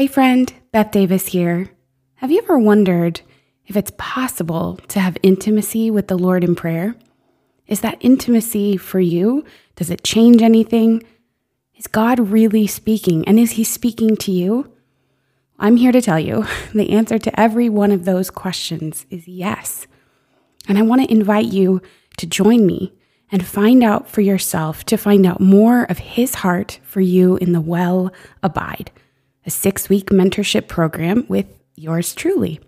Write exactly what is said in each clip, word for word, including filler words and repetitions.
Hey friend, Beth Davis here. Have you ever wondered if it's possible to have intimacy with the Lord in prayer? Is that intimacy for you? Does it change anything? Is God really speaking, and is he speaking to you? I'm here to tell you the answer to every one of those questions is yes. And I want to invite you to join me and find out for yourself, to find out more of his heart for you in the Well Abide, a six-week mentorship program with yours truly.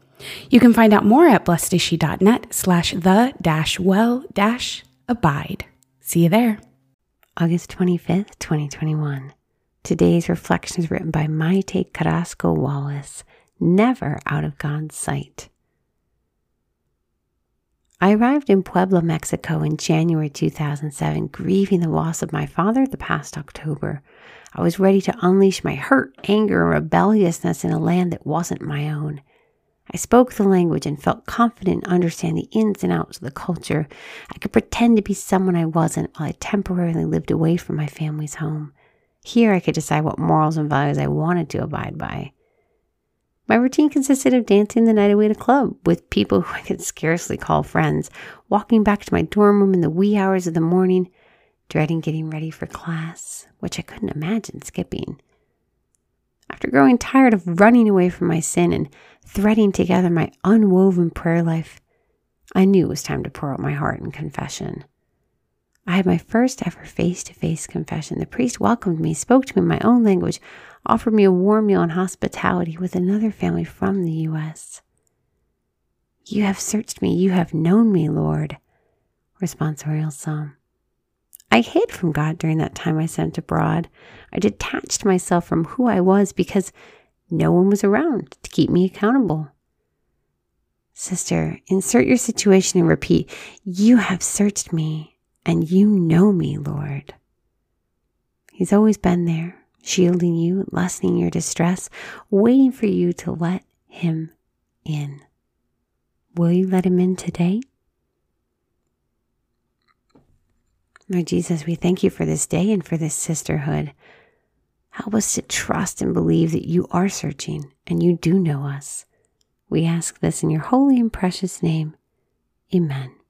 You can find out more at blessedisshe.net slash the dash well dash abide. See you there. August twenty-fifth, twenty twenty-one. Today's reflection is written by Maite Carrasco Wallace, Never Out of God's Sight. I arrived in Puebla, Mexico in January two thousand seven, grieving the loss of my father the past October. I was ready to unleash my hurt, anger, and rebelliousness in a land that wasn't my own. I spoke the language and felt confident in understanding the ins and outs of the culture. I could pretend to be someone I wasn't while I temporarily lived away from my family's home. Here I could decide what morals and values I wanted to abide by. My routine consisted of dancing the night away at a club with people who I could scarcely call friends, walking back to my dorm room in the wee hours of the morning, dreading getting ready for class, which I couldn't imagine skipping. After growing tired of running away from my sin and threading together my unwoven prayer life, I knew it was time to pour out my heart in confession. I had my first ever face-to-face confession. The priest welcomed me, spoke to me in my own language, offered me a warm meal and hospitality with another family from the U S You have searched me, you have known me, Lord. Responsorial Psalm. I hid from God during that time I spent abroad. I detached myself from who I was because no one was around to keep me accountable. Sister, insert your situation and repeat, you have searched me. And you know me, Lord. He's always been there, shielding you, lessening your distress, waiting for you to let him in. Will you let him in today? Lord Jesus, we thank you for this day and for this sisterhood. Help us to trust and believe that you are searching and you do know us. We ask this in your holy and precious name. Amen.